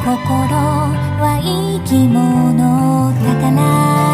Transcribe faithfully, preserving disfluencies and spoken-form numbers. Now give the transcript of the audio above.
心は生き物だから。